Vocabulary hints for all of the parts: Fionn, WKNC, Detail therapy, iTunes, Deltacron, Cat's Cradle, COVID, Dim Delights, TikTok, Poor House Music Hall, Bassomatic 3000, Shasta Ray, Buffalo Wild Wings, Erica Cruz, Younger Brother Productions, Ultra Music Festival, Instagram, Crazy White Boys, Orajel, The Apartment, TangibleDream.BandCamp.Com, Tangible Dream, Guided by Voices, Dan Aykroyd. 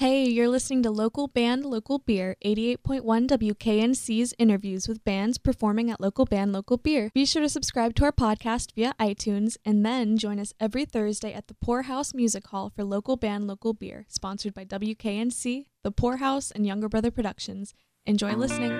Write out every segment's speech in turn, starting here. Hey, you're listening to Local Band, Local Beer, 88.1 WKNC's interviews with bands performing at Local Band, Local Beer. Be sure to subscribe to our podcast via iTunes, and then join us every Thursday at the Poor House Music Hall for Local Band, Local Beer, sponsored by WKNC, The Poor House, and Younger Brother Productions. Enjoy listening.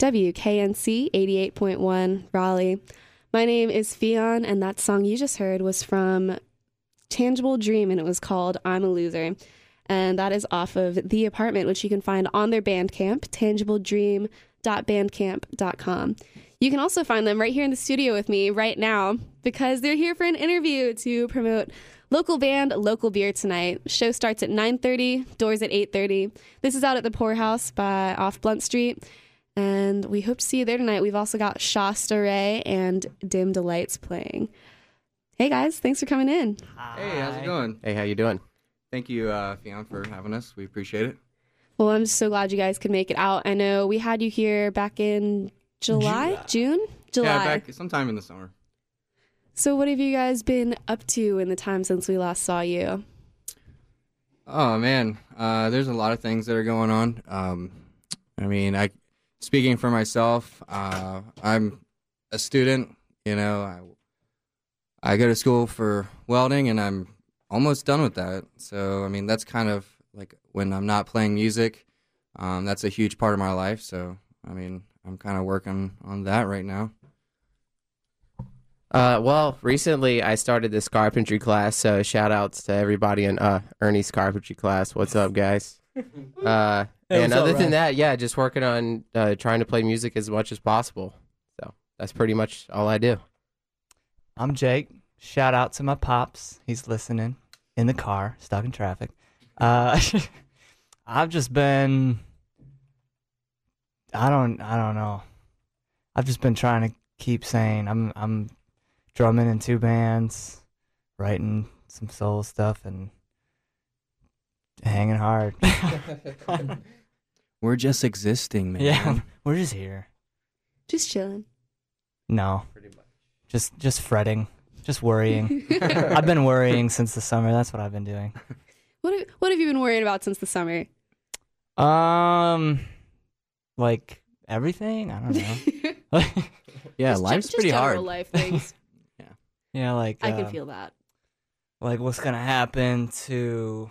WKNC 88.1 Raleigh. My name is Fionn, and that song you just heard was from Tangible Dream, and it was called I'm a Loser. And that is off of The Apartment, which you can find on their Bandcamp, TangibleDream.BandCamp.com. You can also find them right here in the studio with me right now, because they're here for an interview to promote local band, local beer tonight. Show starts at 9:30, doors at 8:30. This is out at the Poor House off Blunt Street, and we hope to see you there tonight. We've also got Shasta Ray and Dim Delights playing. Hey guys, thanks for coming in. Hi. Hey, how's it going? Hey, how you doing? Thank you, Fionn, for having us. We appreciate it. Well, I'm so glad you guys could make it out. I know we had you here back in July. Yeah, back sometime in the summer. So what have you guys been up to in the time since we last saw you? Oh, man. There's a lot of things that are going on. Speaking for myself, I'm a student. You know, I go to school for welding, and I'm almost done with that. So, I mean, that's kind of like when I'm not playing music, that's a huge part of my life. So, I mean, I'm kind of working on that right now. Well, recently I started this carpentry class, so shout outs to everybody in Ernie's carpentry class. What's up, guys? And other than that, yeah, just working on trying to play music as much as possible. So that's pretty much all I do. I'm Jake. Shout out to my pops. He's listening in the car, stuck in traffic. I've just been, I don't know. I've just been trying to keep saying I'm drumming in two bands, writing some soul stuff, and hanging hard. We're just existing, man. Yeah, we're just here. Just chilling. No. Pretty much. Just fretting. Just worrying. I've been worrying since the summer. That's what I've been doing. What have you been worrying about since the summer? Like everything? I don't know. Yeah, life's pretty hard. Just general life things. Yeah, like I can feel that. Like what's gonna happen to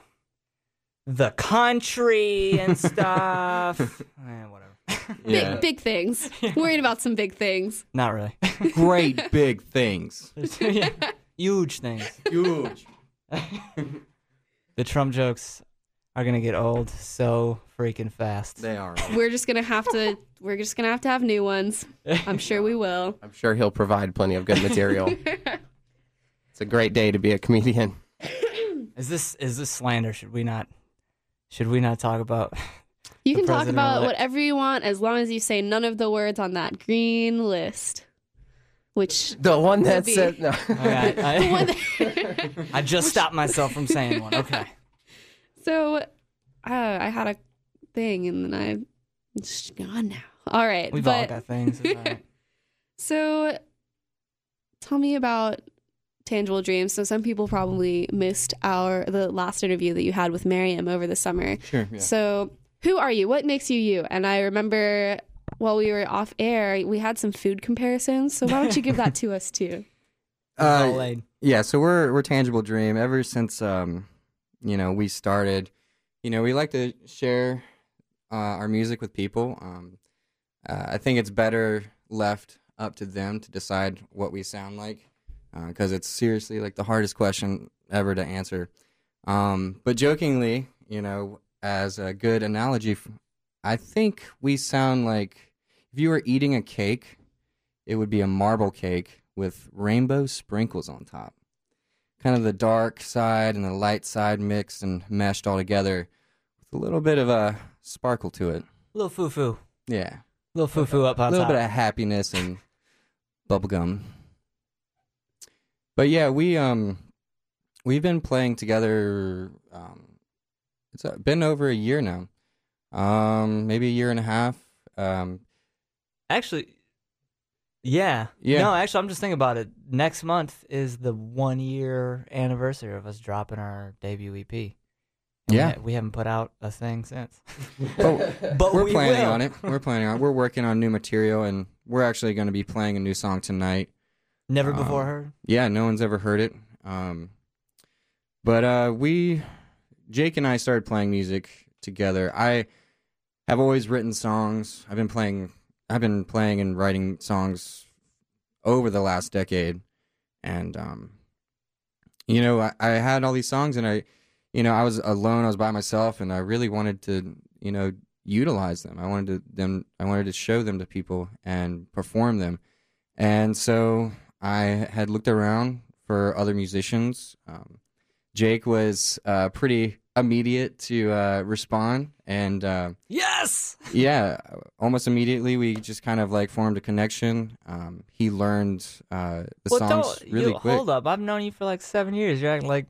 the country and stuff. Whatever. Yeah. Big things. Yeah. Worried about some big things. Not really. Great big things. Yeah. Huge things. Huge. The Trump jokes are gonna get old so freaking fast. They are. We're just gonna have to have new ones. I'm sure we will. I'm sure he'll provide plenty of good material. It's a great day to be a comedian. Is this slander? Should we not talk about? You can talk about whatever you want as long as you say none of the words on that green list, which the one that said no. Right, I just stopped myself from saying one. Okay. So I had a thing and then it's gone now. All right, all got things. It's all right. So tell me about Tangible Dreams. So some people probably missed the last interview that you had with Miriam over the summer. Sure. Yeah. So who are you? What makes you you? And I remember while we were off air, we had some food comparisons. So why don't you give that to us too? Yeah. So we're Tangible Dream. Ever since we started, we like to share our music with people. I think it's better left up to them to decide what we sound like. Because it's seriously like the hardest question ever to answer. But jokingly, as a good analogy, I think we sound like if you were eating a cake, it would be a marble cake with rainbow sprinkles on top. Kind of the dark side and the light side mixed and meshed all together with a little bit of a sparkle to it. A little foo-foo. Yeah. A little foo-foo up on top. A little bit of happiness and bubblegum. But yeah, we've been playing together. It's been over a year now, maybe a year and a half. Actually, yeah. No, actually, I'm just thinking about it. Next month is the 1 year anniversary of us dropping our debut EP. And yeah, we haven't put out a thing since. but we're planning on it. We're working on new material, and we're actually going to be playing a new song tonight. Never before heard? Yeah, no one's ever heard it. Jake and I started playing music together. I have always written songs. I've been playing and writing songs over the last decade. And, I had all these songs and I was alone. I was by myself and I really wanted to, utilize them. I wanted to show them to people and perform them. And so I had looked around for other musicians. Jake was pretty immediate to respond, and yes, yeah, almost immediately we just kind of like formed a connection. He learned the songs really quick. Hold up, I've known you for like 7 years. You're acting like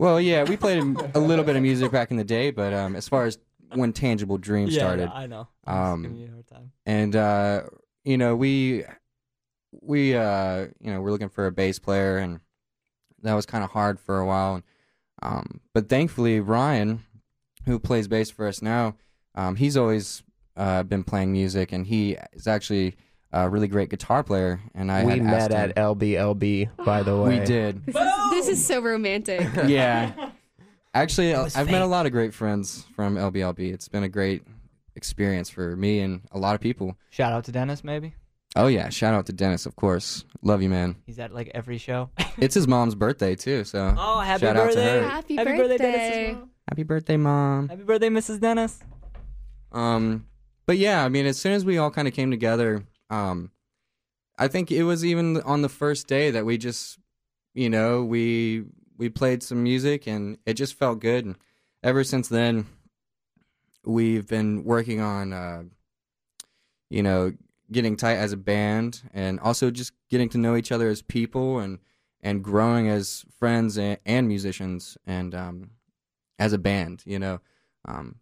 well, yeah, we played a little bit of music back in the day, but as far as when Tangible Dream started, yeah, I know. I'm just giving you a hard time. And you know, we you know, we're looking for a bass player, and that was kind of hard for a while. And, but thankfully, Ryan, who plays bass for us now, he's always been playing music, and he is actually a really great guitar player. And I had met at LBLB, by the way. We did. This is so romantic. Yeah. Actually, I've met a lot of great friends from LBLB. It's been a great experience for me and a lot of people. Shout out to Dennis, maybe? Oh, yeah. Shout out to Dennis, of course. Love you, man. He's at, like, every show. It's his mom's birthday, too, so oh, happy shout birthday. Out to her. Happy birthday, Dennis's mom. Happy birthday, Mom. Happy birthday, Mrs. Dennis. But, yeah, I mean, as soon as we all kind of came together, I think it was even on the first day that we just, you know, we played some music, and it just felt good. And ever since then, we've been working on, you know, getting tight as a band, and also just getting to know each other as people, and growing as friends and musicians, and as a band, you know.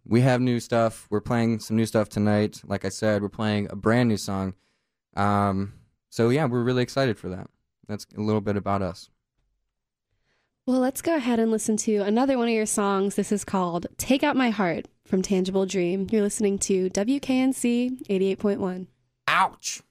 We have new stuff. We're playing some new stuff tonight. Like I said, we're playing a brand new song. So, yeah, we're really excited for that. That's a little bit about us. Well, let's go ahead and listen to another one of your songs. This is called Take Out My Heart from Tangible Dream. You're listening to WKNC 88.1. Ouch.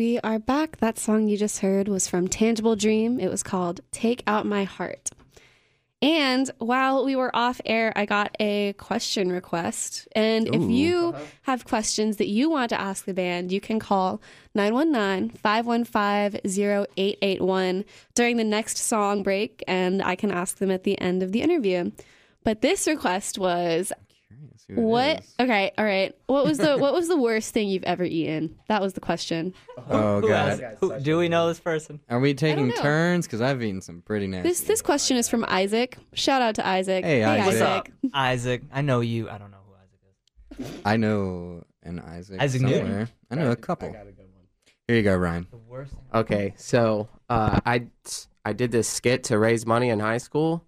we are back. That song you just heard was from Tangible Dream. It was called Take Out My Heart. And while we were off air, I got a question request. And if you have questions that you want to ask the band, you can call 919-515-0881 during the next song break, and I can ask them at the end of the interview. But this request was... What was the worst thing you've ever eaten? That was the question. Oh God! Do we know this person? Are we taking turns? Because I've eaten some pretty nasty. This question is from Isaac. Shout out to Isaac. Hey Isaac. What's up, Isaac? I know you. I don't know who Isaac is. I know an Isaac. Isaac Newton. I know a couple. I got a good one. Here you go, Ryan. The worst thing. Okay, so I did this skit to raise money in high school.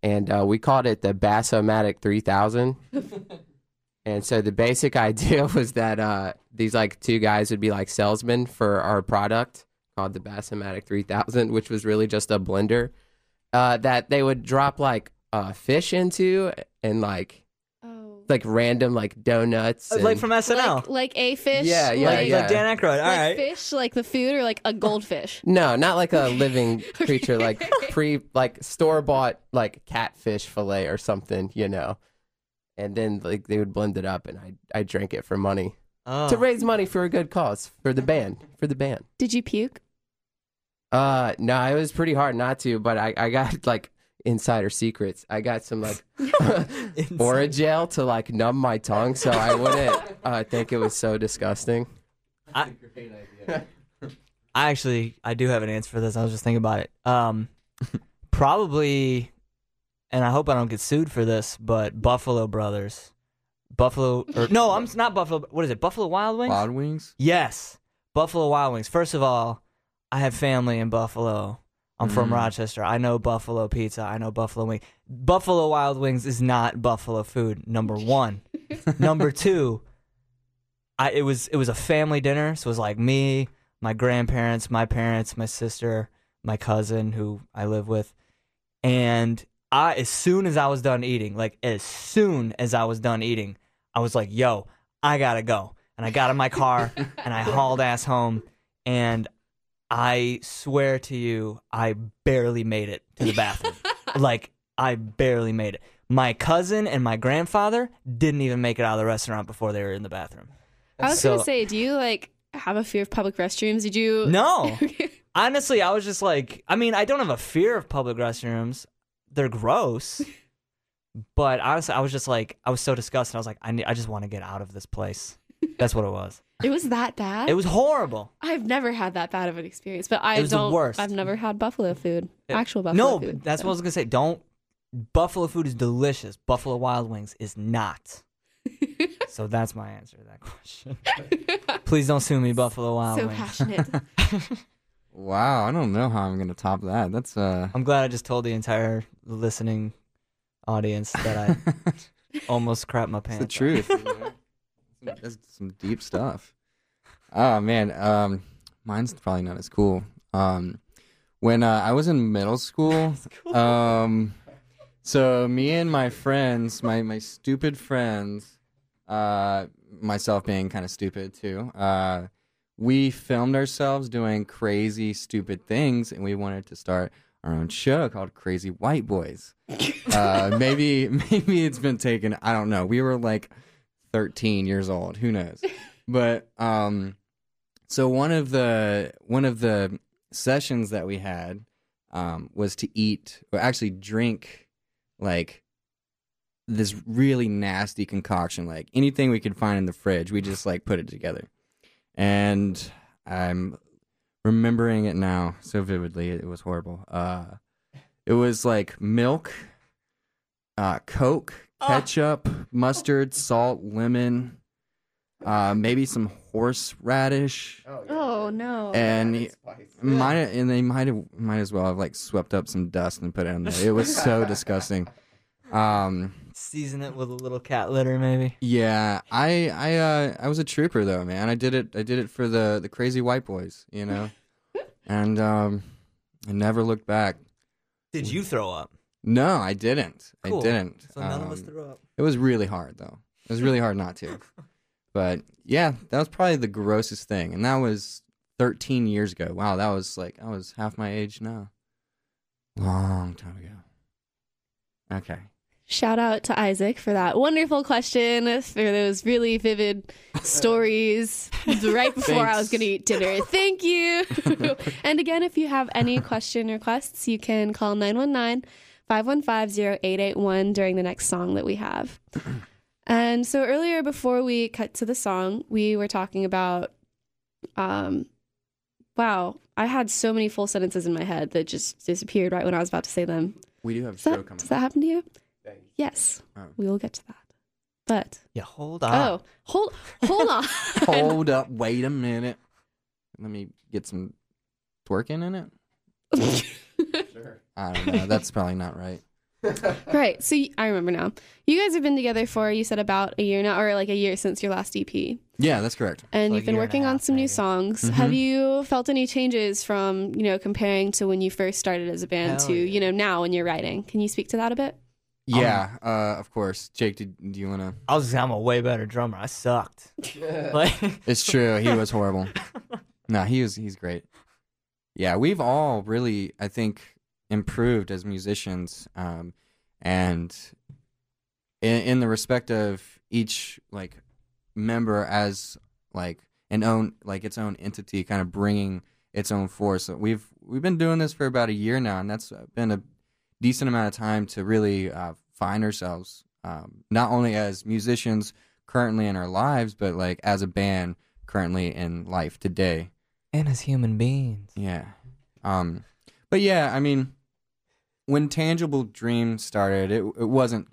And we called it the Bassomatic 3000. And so the basic idea was that these like two guys would be like salesmen for our product called the Bassomatic 3000, which was really just a blender that they would drop like fish into and like random like donuts. And... Like from SNL. Like a fish? Yeah. Like Dan Aykroyd. All right. Fish, like the food or like a goldfish? No, not like a living creature, like store-bought like catfish fillet or something, you know. And then like they would blend it up and I drank it for money. Oh. To raise money for a good cause, for the band. Did you puke? No, it was pretty hard not to, but I got like insider secrets. I got some like Orajel to like numb my tongue so I wouldn't think it was so disgusting. That's a great idea. I do have an answer for this. I was just thinking about it. Probably, and I hope I don't get sued for this, but Buffalo Wild Wings? Wild Wings? Yes. Buffalo Wild Wings. First of all, I have family in Buffalo. I'm from Rochester. I know Buffalo pizza. I know Buffalo wing. Buffalo Wild Wings is not Buffalo food, number one. Number two, it was a family dinner, so it was like me, my grandparents, my parents, my sister, my cousin who I live with. And as soon as I was done eating, I was like, yo, I gotta go. And I got in my car and I hauled ass home. And I swear to you, I barely made it to the bathroom. I barely made it. My cousin and my grandfather didn't even make it out of the restaurant before they were in the bathroom. I was going to say, do you like have a fear of public restrooms? Did you? No. Honestly, I was just like, I mean, I don't have a fear of public restrooms. They're gross. But honestly, I was just like, I was so disgusted. I was like, I just want to get out of this place. That's what it was. It was that bad? It was horrible. I've never had that bad of an experience, but I've never had buffalo food, actual buffalo food. No, that's what I was going to say. Buffalo food is delicious. Buffalo Wild Wings is not. So that's my answer to that question. Please don't sue me, Buffalo Wild Wings. So passionate. Wow, I don't know how I'm going to top that. That's I'm glad I just told the entire listening audience that I almost crapped my pants. It's the truth. That's some deep stuff. Oh man, mine's probably not as cool. When I was in middle school, so me and my friends, my stupid friends, myself being kind of stupid too, we filmed ourselves doing crazy, stupid things, and we wanted to start our own show called Crazy White Boys. Maybe it's been taken. I don't know. We were like 13 years old, who knows? But so one of the sessions that we had was to eat or actually drink like this really nasty concoction, like anything we could find in the fridge, we just like put it together. And I'm remembering it now so vividly, it was horrible. It was like milk, Coke, ketchup, mustard, salt, lemon, maybe some horseradish. Oh, yeah. Oh no! And they might as well have like swept up some dust and put it on there. It was so disgusting. Season it with a little cat litter, maybe. Yeah, I was a trooper though, man. I did it for the Crazy White Boys, you know. And I never looked back. Did you throw up? No, I didn't. Cool. I didn't. So none of us threw up. It was really hard, though. It was really hard not to. But yeah, that was probably the grossest thing. And that was 13 years ago. Wow, that was like, I was half my age now. Long time ago. Okay. Shout out to Isaac for that wonderful question, for those really vivid stories right before I was going to eat dinner. Thank you. And again, if you have any question requests, you can call 919-515-0881 during the next song that we have. And so earlier, before we cut to the song, we were talking about, wow, I had so many full sentences in my head that just disappeared right when I was about to say them. We do have a show coming up. Does that happen to you? Yes, we will get to that. But yeah, hold on. Oh, hold on. Hold up, wait a minute. Let me get some twerking in it. Sure. I don't know. That's probably not right. Right. So I remember now. You guys have been together for, you said, about a year now, or like a year since your last EP. Yeah, that's correct. And like you've been working on some new songs. Mm-hmm. Have you felt any changes from, you know, comparing to when you first started as a band to, you know, now when you're writing? Can you speak to that a bit? Yeah, of course. Jake, do you want to? I was just I'm a way better drummer. I sucked. Yeah. Like... It's true. He was horrible. No, he's great. Yeah, we've all really, I think, improved as musicians, and in the respect of each like member as like an own like its own entity, kind of bringing its own force. So we've been doing this for about a year now, and that's been a decent amount of time to really find ourselves, not only as musicians currently in our lives, but like as a band currently in life today, and as human beings. Yeah, but yeah, I mean, when Tangible Dream started, it wasn't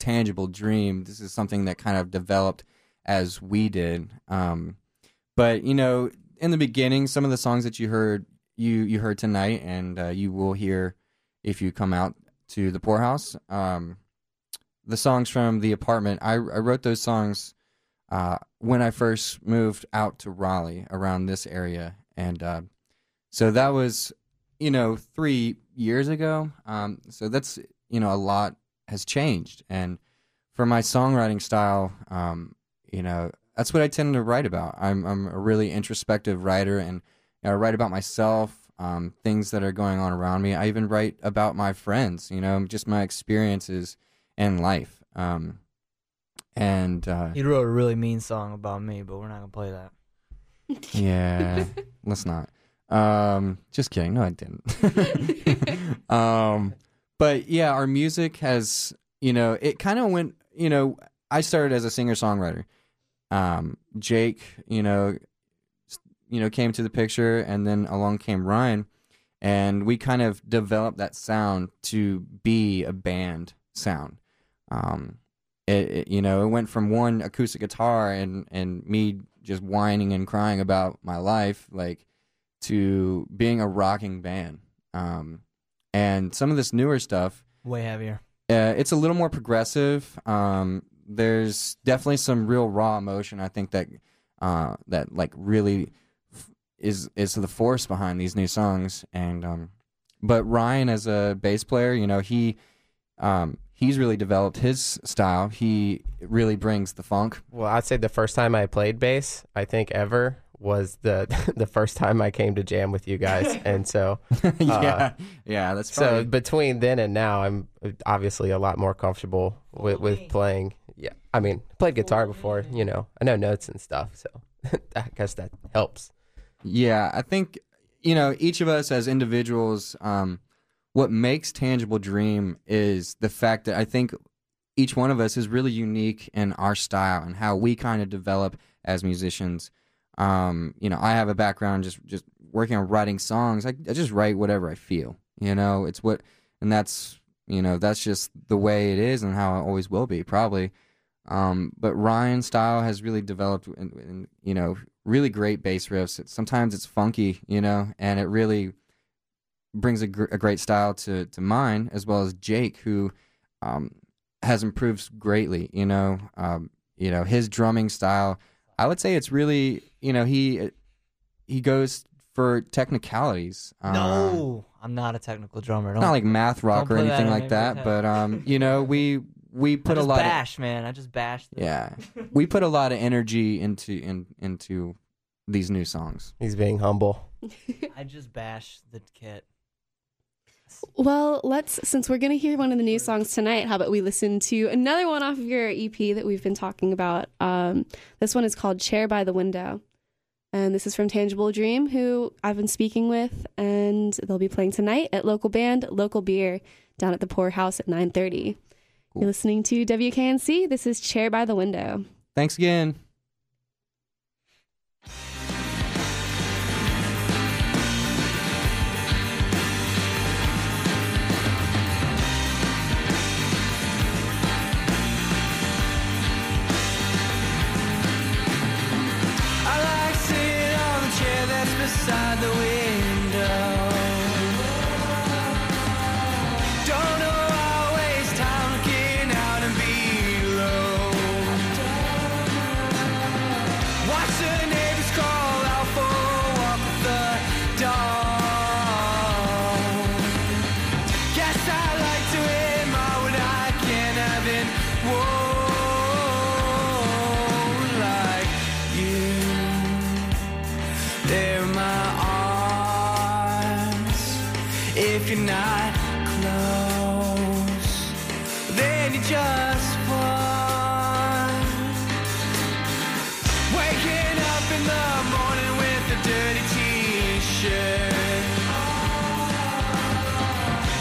Tangible Dream. This is something that kind of developed as we did. But you know, in the beginning, some of the songs that you heard tonight, and you will hear. If you come out to the Poor House, the songs from The Apartment, I wrote those songs when I first moved out to Raleigh around this area. And so that was, you know, 3 years ago. So that's, you know, a lot has changed. And for my songwriting style, you know, that's what I tend to write about. I'm a really introspective writer, and I write about myself. Things that are going on around me. I even write about my friends, you know, just my experiences in life. And you wrote a really mean song about me, but we're not gonna play that. Yeah, let's not. Just kidding. No, I didn't. But yeah, our music has, you know, it kind of went. You know, I started as a singer-songwriter. Jake, you know, came to the picture, and then along came Ryan, and we kind of developed that sound to be a band sound. It you know, it went from one acoustic guitar and me just whining and crying about my life, like, to being a rocking band. And some of this newer stuff, way heavier. It's a little more progressive. There's definitely some real raw emotion, I think, that like really is the force behind these new songs. And but Ryan, as a bass player, you know, he's really developed his style. He really brings the funk. Well, I'd say the first time I played bass, I think ever, was the first time I came to jam with you guys. And so yeah, that's funny. So between then and now, I'm obviously a lot more comfortable with playing. Yeah, I mean, played guitar before, you know, I know notes and stuff, so I guess that helps. Yeah, I think, you know, each of us as individuals, what makes Tangible Dream is the fact that I think each one of us is really unique in our style and how we kind of develop as musicians. You know, I have a background just working on writing songs. I just write whatever I feel, you know, and that's, you know, that's just the way it is and how it always will be, probably. But Ryan's style has really developed, and you know, really great bass riffs. Sometimes it's funky, you know, and it really brings a great style to mine, as well as Jake, who has improved greatly, you know. You know, his drumming style, I would say it's really, you know, he goes for technicalities. No, I'm not a technical drummer. Not like math rock or anything like that, but you know, we put I just bashed them. Yeah, we put a lot of energy into these new songs. He's being humble. I just bash the kit. Well, since we're going to hear one of the new songs tonight, how about we listen to another one off of your EP that we've been talking about. This one is called Chair by the Window. And this is from Tangible Dream, who I've been speaking with, and they'll be playing tonight at local band, Local Beer, down at the Poor House at 9:30. Cool. You're listening to WKNC. This is Chair by the Window. Thanks again. Beside the window, don't know why I waste time looking out and below. Watch the neighbors call out for a walk with the dawn. Guess I like to admire what I can't have in woe. Like you, there. If you're not close, then you just want. Waking up in the morning with a dirty t-shirt.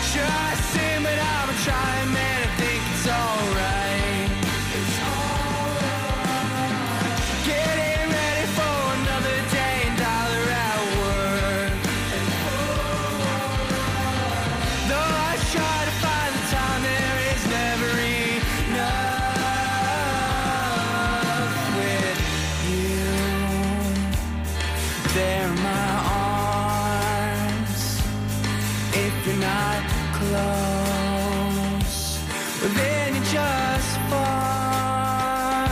Sure, I sin, but I'm a trying man. I think it's alright. It's alright. Getting ready for another day and dollar at work. Try to find the time, there is never enough. With you, they're my arms. If you're not close, well, then you're just far.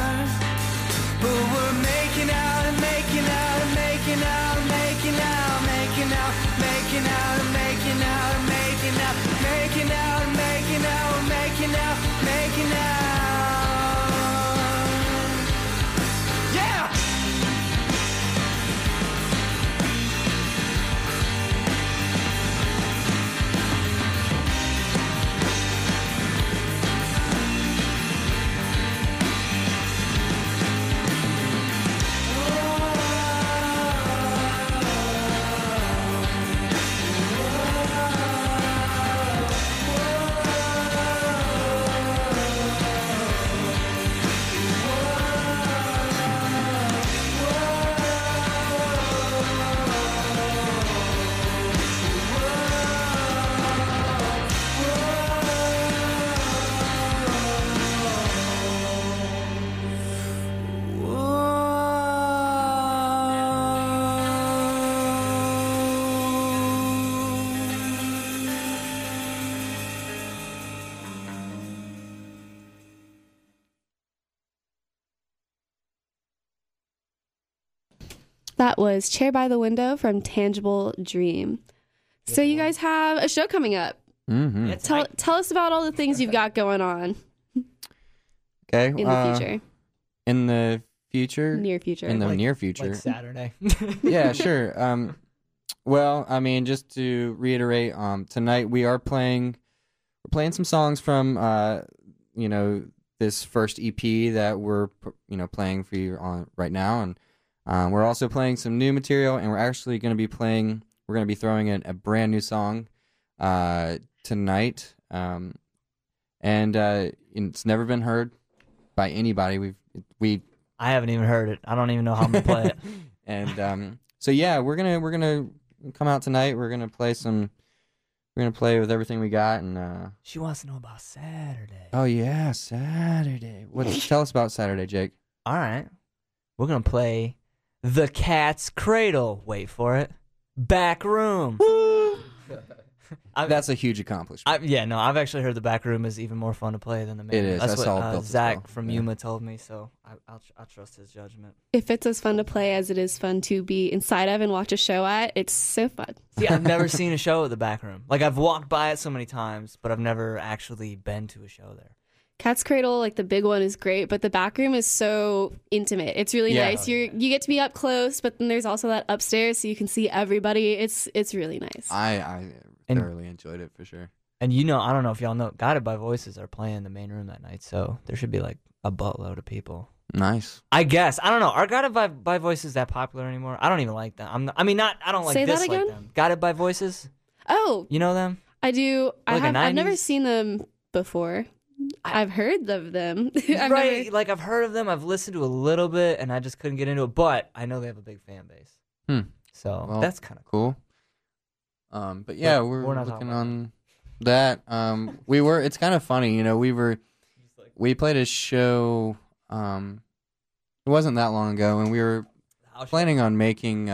But we're making out and making out and making out and making out, making out, making out and making out and making out. Making out, making out, making out, making out. Yeah! That was Chair by the Window from Tangible Dream. So you guys have a show coming up. Mm-hmm. Tell us about all the things you've got going on. Okay. In the future. In the future? Near future. In the near future. Like Saturday. Yeah, sure. Well, I mean, just to reiterate, tonight we are playing some songs from, this first EP that we're, playing for you on right now. And we're also playing some new material, and we're actually going to be throwing in a brand new song tonight. It's never been heard by anybody. I haven't even heard it. I don't even know how I'm going to play it. And we're going to come out tonight. We're going to play with everything we got. And she wants to know about Saturday. Oh yeah, Saturday. Tell us about Saturday, Jake. All right. We're going to play The Cat's Cradle, wait for it, Back Room. That's a huge accomplishment. I've actually heard the Back Room is even more fun to play than the main. It is. That's what Zach from Yuma told me, so I'll trust his judgment. If it's as fun to play as it is fun to be inside of and watch a show at, it's so fun. See, I've never seen a show at the Back Room. Like, I've walked by it so many times, but I've never actually been to a show there. Cat's Cradle, like the big one, is great, but the back room is so intimate. It's really nice. You get to be up close, but then there's also that upstairs, so you can see everybody. It's really nice. I thoroughly enjoyed it for sure. And you know, I don't know if y'all know, Guided by Voices are playing in the main room that night, so there should be like a buttload of people. Nice. I guess. I don't know. Are Guided by Voices that popular anymore? I don't even like them. I don't like Say this that again? Like them. Guided by Voices? Oh. You know them? I do. Like I've never seen them before. I've heard of them. Right. Never... Like I've heard of them. I've listened to a little bit and I just couldn't get into it, but I know they have a big fan base. So that's kind of cool. But yeah, but we're looking on that. It's kind of funny, you know, we played a show. It wasn't that long ago, and we were planning on making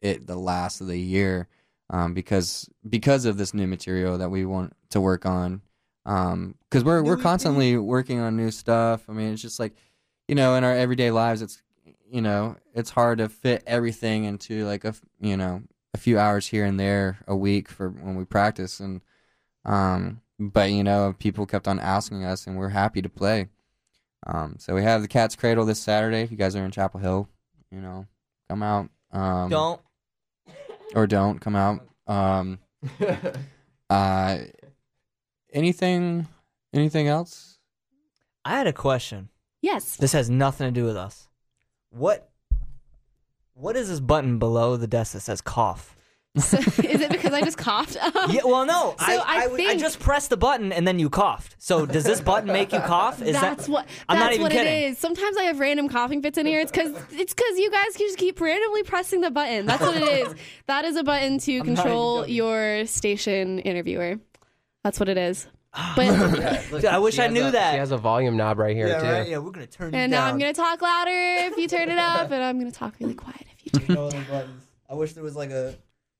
it the last of the year, because of this new material that we want to work on, because we're constantly working on new stuff. I mean, it's just like, you know, in our everyday lives, it's, you know, it's hard to fit everything into like a few hours here and there a week for when we practice, and but you know, people kept on asking us, and we're happy to play. So we have the Cat's Cradle this Saturday. If you guys are in Chapel Hill, you know, come out. Don't come out. Anything else? I had a question. Yes. This has nothing to do with us. What is this button below the desk that says cough? So, is it because I just coughed? Yeah, well, no. So I just pressed the button and then you coughed. So does this button make you cough? That's what it is. Sometimes I have random coughing fits in here. It's because you guys just keep randomly pressing the button. That's what it is. That is a button to control your station interviewer. That's what it is. But look, I wish I knew that. She has a volume knob right here too. Right, yeah, we're gonna turn it down. And now I'm gonna talk louder if you turn it up, and I'm gonna talk really quiet if you turn it down. I wish there was like a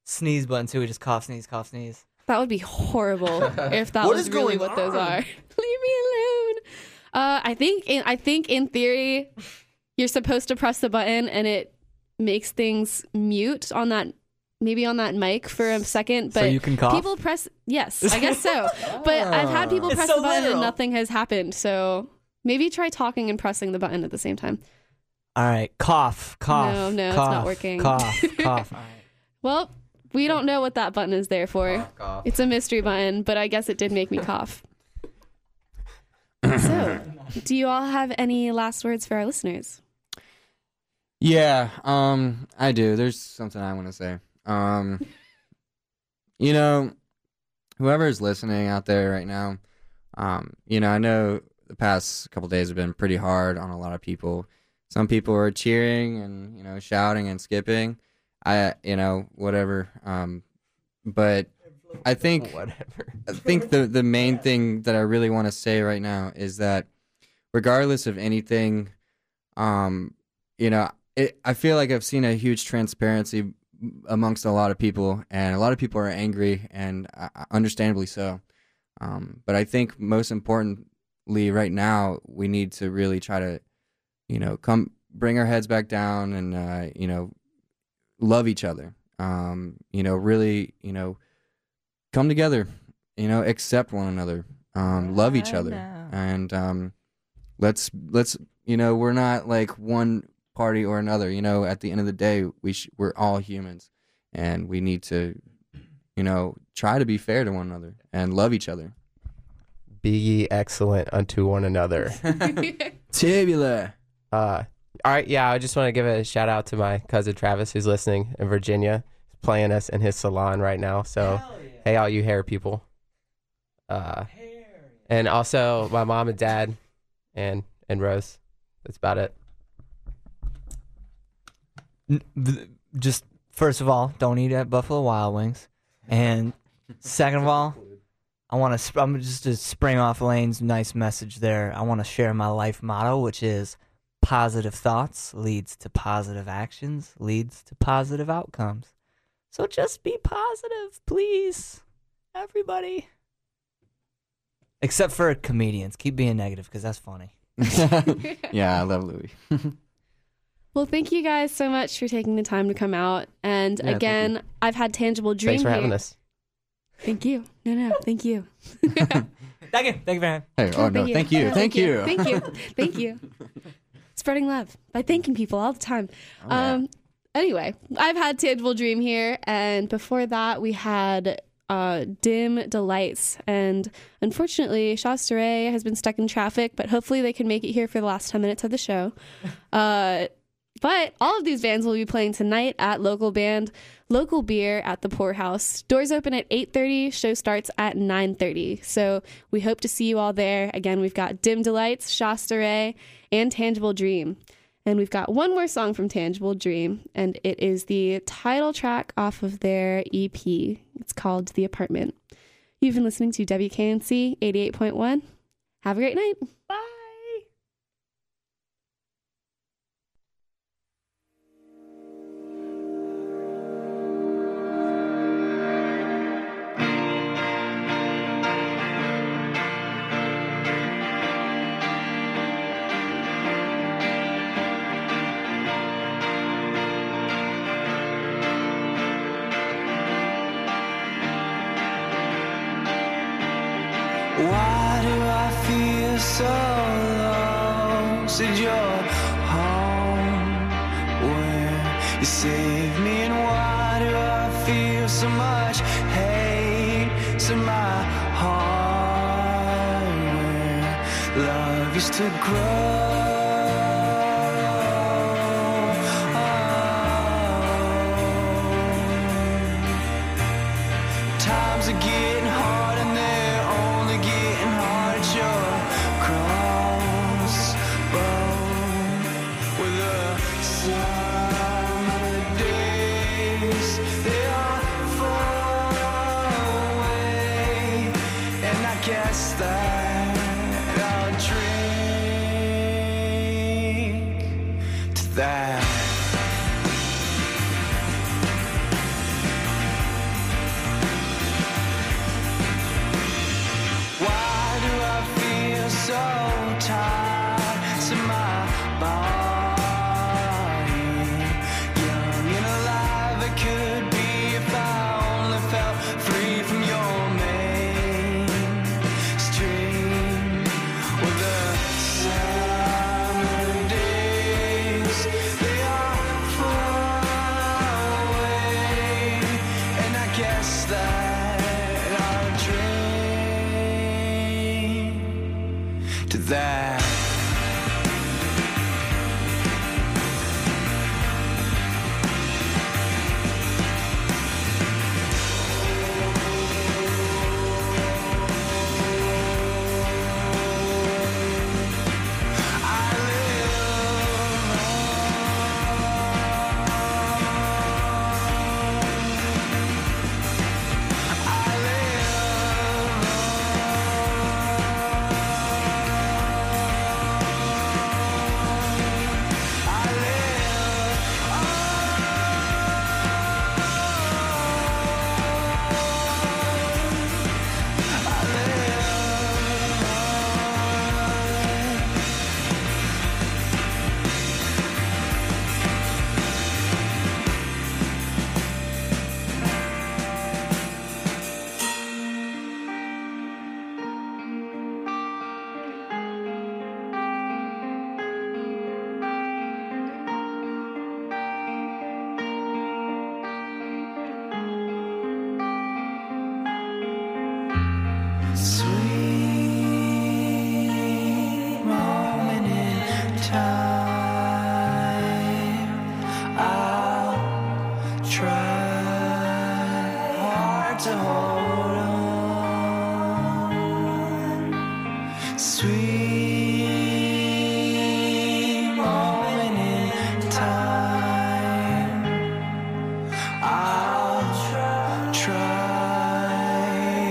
sneeze button too. We just cough, sneeze, cough, sneeze. That would be horrible if that was really what those are. Leave me alone. I think in theory, you're supposed to press the button and it makes things mute on that, maybe on that mic for a second. But so you can cough? People press. Yes, I guess so. But I've had people press the button and nothing has happened. So maybe try talking and pressing the button at the same time. All right, cough. No, cough, it's not working. Cough. All right. Well. We don't know what that button is there for. Cough. It's a mystery button, but I guess it did make me cough. So, do you all have any last words for our listeners? Yeah, I do. There's something I want to say. You know, whoever's listening out there right now, you know, I know the past couple days have been pretty hard on a lot of people. Some people are cheering and, you know, shouting and skipping. Whatever. But I think the main thing that I really want to say right now is that regardless of anything, you know, I feel like I've seen a huge transparency amongst a lot of people, and a lot of people are angry, and understandably so. But I think most importantly right now, we need to really try to, you know, bring our heads back down and, you know, love each other, you know, really, you know, come together, you know, accept one another, love each other. And let's, you know, we're not like one party or another, you know, at the end of the day, we're all humans, and we need to, you know, try to be fair to one another and love each other. Be ye excellent unto one another. Tubular. All right, yeah, I just want to give a shout out to my cousin Travis, who's listening in Virginia. He's playing us in his salon right now. So, hey, all you hair people. And also my mom and dad and Rose. That's about it. Just, first of all, don't eat at Buffalo Wild Wings. And second of all, I'm just to spring off Lane's nice message there. I want to share my life motto, which is, positive thoughts leads to positive actions, leads to positive outcomes. So just be positive, please, everybody. Except for comedians. Keep being negative, because that's funny. Yeah, I love Louis. Well, thank you guys so much for taking the time to come out. And again, I've had Tangible Dream. Thanks for having us. Thank you. No, thank you. Thank you, man. Hey, oh, no, thank you. Thank you. Spreading love by thanking people all the time. Right. Anyway, I've had Tangible Dream here, and before that we had Dim Delights, and unfortunately Shasta Ray has been stuck in traffic, but hopefully they can make it here for the last 10 minutes of the show. But all of these bands will be playing tonight at local band, local beer at the Poor House. Doors open at 8:30. Show starts at 9:30. So we hope to see you all there. Again, we've got Dim Delights, Shasta Ray, and Tangible Dream. And we've got one more song from Tangible Dream, and it is the title track off of their EP. It's called The Apartment. You've been listening to WKNC 88.1. Have a great night. Bye. So lost at your home where you saved me, and why do I feel so much hate to my heart where love used to grow? I'll try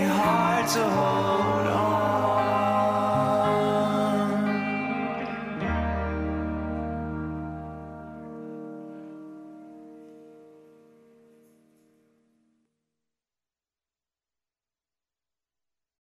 hard to hold